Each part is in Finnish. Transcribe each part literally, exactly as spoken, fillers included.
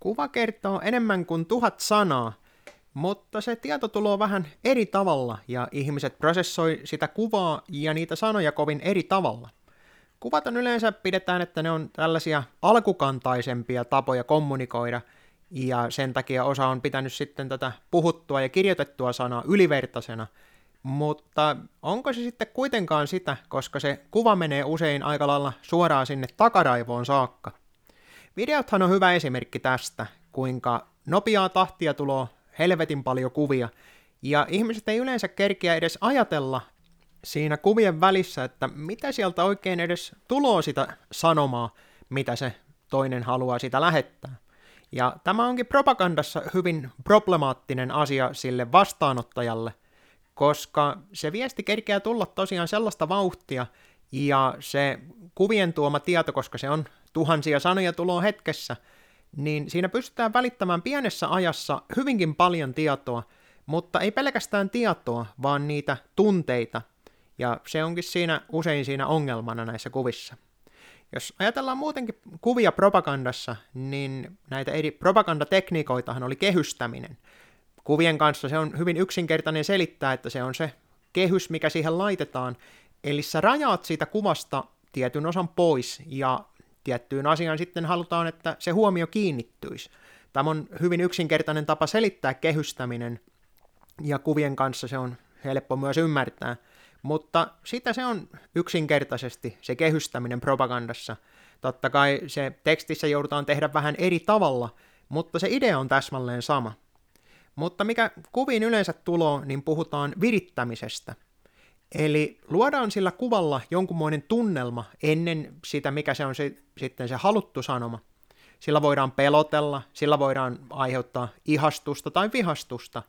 Kuva kertoo enemmän kuin tuhat sanaa, mutta se tieto tulee vähän eri tavalla ja ihmiset prosessoi sitä kuvaa ja niitä sanoja kovin eri tavalla. Kuvat on yleensä pidetään, että ne on tällaisia alkukantaisempia tapoja kommunikoida ja sen takia osa on pitänyt sitten tätä puhuttua ja kirjoitettua sanaa ylivertaisena, mutta onko se sitten kuitenkaan sitä, koska se kuva menee usein aika lailla suoraan sinne takaraivoon saakka. Videothan on hyvä esimerkki tästä, kuinka nopeaa tahtia tulee helvetin paljon kuvia, ja ihmiset ei yleensä kerkiä edes ajatella siinä kuvien välissä, että mitä sieltä oikein edes tulee sitä sanomaa, mitä se toinen haluaa sitä lähettää. Ja tämä onkin propagandassa hyvin problemaattinen asia sille vastaanottajalle, koska se viesti kerkeää tulla tosiaan sellaista vauhtia, ja se kuvien tuoma tieto, koska se on tuhansia sanoja tuloa hetkessä, niin siinä pystytään välittämään pienessä ajassa hyvinkin paljon tietoa, mutta ei pelkästään tietoa, vaan niitä tunteita, ja se onkin siinä usein siinä ongelmana näissä kuvissa. Jos ajatellaan muutenkin kuvia propagandassa, niin näitä eri propagandatekniikoitahan oli kehystäminen. Kuvien kanssa se on hyvin yksinkertainen selittää, että se on se kehys, mikä siihen laitetaan, eli sä rajaat siitä kuvasta tietyn osan pois, ja tiettyyn asiaan sitten halutaan, että se huomio kiinnittyisi. Tämä on hyvin yksinkertainen tapa selittää kehystäminen, ja kuvien kanssa se on helppo myös ymmärtää, mutta sitä se on yksinkertaisesti se kehystäminen propagandassa. Totta kai se tekstissä joudutaan tehdä vähän eri tavalla, mutta se idea on täsmälleen sama. Mutta mikä kuviin yleensä tuloo, niin puhutaan virittämisestä. Eli luodaan sillä kuvalla jonkunmoinen tunnelma ennen sitä, mikä se on se, sitten se haluttu sanoma. Sillä voidaan pelotella, sillä voidaan aiheuttaa ihastusta tai vihastusta.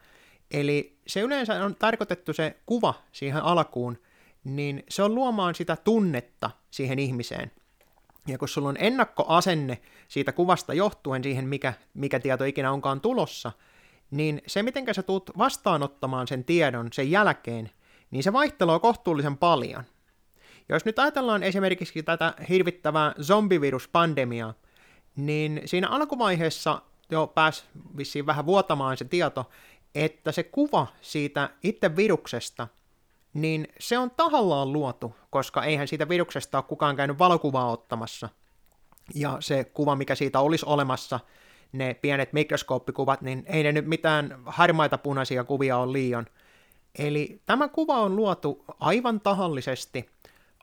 Eli se yleensä on tarkoitettu se kuva siihen alkuun, niin se on luomaan sitä tunnetta siihen ihmiseen. Ja kun sulla on ennakkoasenne siitä kuvasta johtuen siihen, mikä, mikä tieto ikinä onkaan tulossa, niin se, miten sä tuut vastaanottamaan sen tiedon sen jälkeen, niin se vaihtelua kohtuullisen paljon. Jos nyt ajatellaan esimerkiksi tätä hirvittävää zombiviruspandemiaa, niin siinä alkuvaiheessa jo pääsi vissiin vähän vuotamaan se tieto, että se kuva siitä itse viruksesta, niin se on tahallaan luotu, koska eihän siitä viruksesta ole kukaan käynyt valokuvaa ottamassa. Ja se kuva, mikä siitä olisi olemassa, ne pienet mikroskooppikuvat, niin ei ne nyt mitään harmaita punaisia kuvia ole liian. Eli tämä kuva on luotu aivan tahallisesti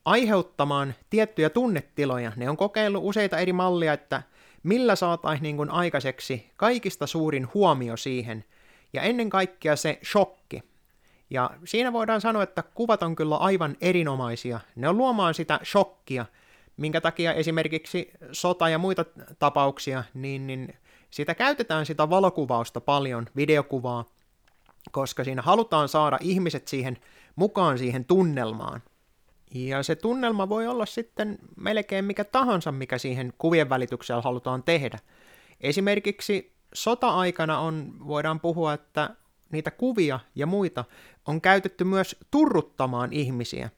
aiheuttamaan tiettyjä tunnetiloja. Ne on kokeillut useita eri mallia, että millä saataisiin niin kuin aikaiseksi kaikista suurin huomio siihen, ja ennen kaikkea se shokki. Ja siinä voidaan sanoa, että kuvat on kyllä aivan erinomaisia. Ne on luomaan sitä shokkia, minkä takia esimerkiksi sota ja muita tapauksia, niin, niin sitä käytetään sitä valokuvausta paljon, videokuvaa, koska siinä halutaan saada ihmiset siihen mukaan siihen tunnelmaan. Ja se tunnelma voi olla sitten melkein mikä tahansa, mikä siihen kuvien välityksellä halutaan tehdä. Esimerkiksi sota-aikana on, voidaan puhua, että niitä kuvia ja muita on käytetty myös turruttamaan ihmisiä.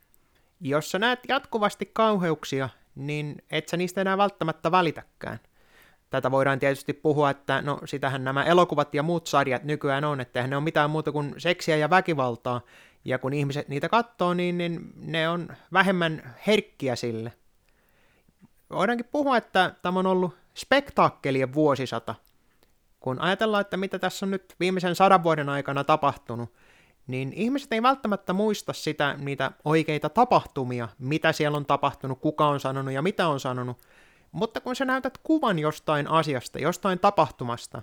Jos sä näet jatkuvasti kauheuksia, niin et sä niistä enää välttämättä välitäkään. Tätä voidaan tietysti puhua, että no sitähän nämä elokuvat ja muut sarjat nykyään on, että eihän ne ole mitään muuta kuin seksiä ja väkivaltaa, ja kun ihmiset niitä katsoo, niin, niin ne on vähemmän herkkiä sille. Voidaankin puhua, että tämä on ollut spektaakkelien vuosisata. Kun ajatellaan, että mitä tässä on nyt viimeisen sadan vuoden aikana tapahtunut, niin ihmiset ei välttämättä muista sitä, niitä oikeita tapahtumia, mitä siellä on tapahtunut, kuka on sanonut ja mitä on sanonut, mutta kun sä näytät kuvan jostain asiasta, jostain tapahtumasta,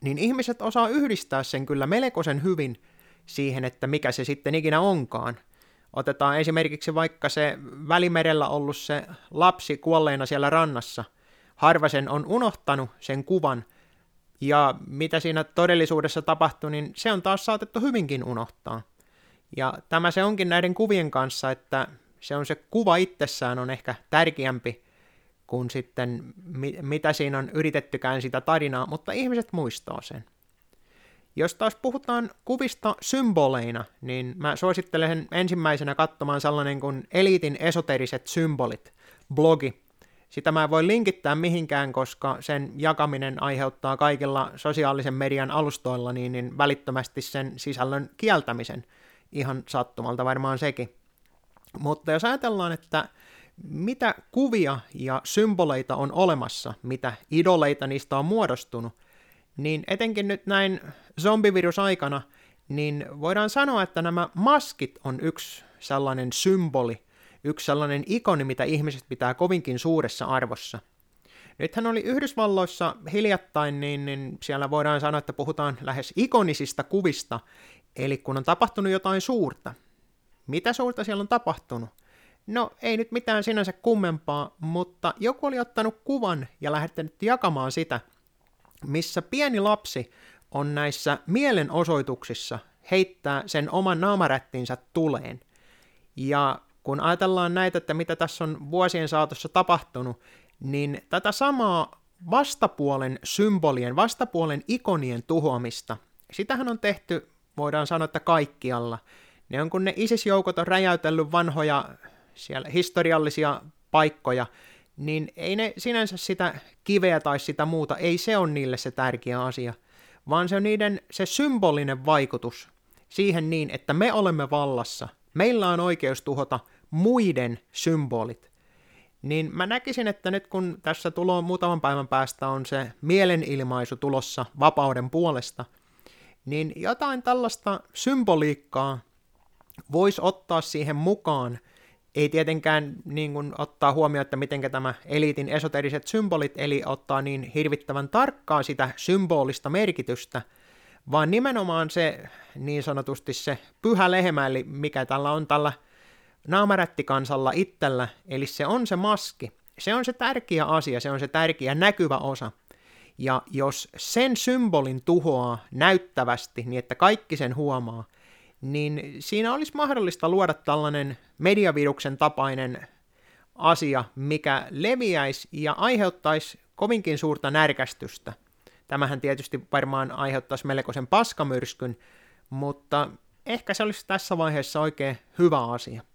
niin ihmiset osaa yhdistää sen kyllä melkoisen hyvin siihen, että mikä se sitten ikinä onkaan. Otetaan esimerkiksi vaikka se Välimerellä ollut se lapsi kuolleena siellä rannassa. Harva sen on unohtanut sen kuvan, ja mitä siinä todellisuudessa tapahtui, niin se on taas saatettu hyvinkin unohtaa. Ja tämä se onkin näiden kuvien kanssa, että se on se kuva itsessään on ehkä tärkeämpi, kun sitten mitä siinä on yritettykään sitä tarinaa, mutta ihmiset muistaa sen. Jos taas puhutaan kuvista symboleina, niin mä suosittelen ensimmäisenä katsomaan sellainen kuin Eliitin esoteriset symbolit, blogi. Sitä mä en voi linkittää mihinkään, koska sen jakaminen aiheuttaa kaikilla sosiaalisen median alustoilla niin, niin välittömästi sen sisällön kieltämisen. Ihan sattumalta varmaan sekin. Mutta jos ajatellaan, että mitä kuvia ja symboleita on olemassa, mitä idoleita niistä on muodostunut, niin etenkin nyt näin zombivirusaikana, niin voidaan sanoa, että nämä maskit on yksi sellainen symboli, yksi sellainen ikoni, mitä ihmiset pitää kovinkin suuressa arvossa. Nythän oli Yhdysvalloissa hiljattain, niin, niin siellä voidaan sanoa, että puhutaan lähes ikonisista kuvista, eli kun on tapahtunut jotain suurta. Mitä suurta siellä on tapahtunut? No ei nyt mitään sinänsä kummempaa, mutta joku oli ottanut kuvan ja lähettänyt jakamaan sitä, missä pieni lapsi on näissä mielenosoituksissa heittää sen oman naamarättinsä tuleen. Ja kun ajatellaan näitä, että mitä tässä on vuosien saatossa tapahtunut, niin tätä samaa vastapuolen symbolien, vastapuolen ikonien tuhoamista, sitähän on tehty, voidaan sanoa, että kaikkialla. Ne on kun ne ISIS-joukot on räjäytellyt vanhoja siellä historiallisia paikkoja, niin ei ne sinänsä sitä kiveä tai sitä muuta, ei se ole niille se tärkeä asia, vaan se on niiden se symbolinen vaikutus siihen niin, että me olemme vallassa, meillä on oikeus tuhota muiden symbolit. Niin mä näkisin, että nyt kun tässä tulo muutaman päivän päästä on se mielenilmaisu tulossa vapauden puolesta, niin jotain tällaista symboliikkaa voisi ottaa siihen mukaan. Ei tietenkään niin kun ottaa huomioon, että miten tämä eliitin esoteriset symbolit, eli ottaa niin hirvittävän tarkkaa sitä symbolista merkitystä, vaan nimenomaan se niin sanotusti se pyhä lehmä, eli mikä tällä on tällä naamarättikansalla itsellä, eli se on se maski, se on se tärkeä asia, se on se tärkeä näkyvä osa. Ja jos sen symbolin tuhoaa näyttävästi, niin että kaikki sen huomaa, niin siinä olisi mahdollista luoda tällainen mediaviruksen tapainen asia, mikä leviäisi ja aiheuttaisi kovinkin suurta närkästystä. Tämähän tietysti varmaan aiheuttaisi melkoisen paskamyrskyn, mutta ehkä se olisi tässä vaiheessa oikein hyvä asia.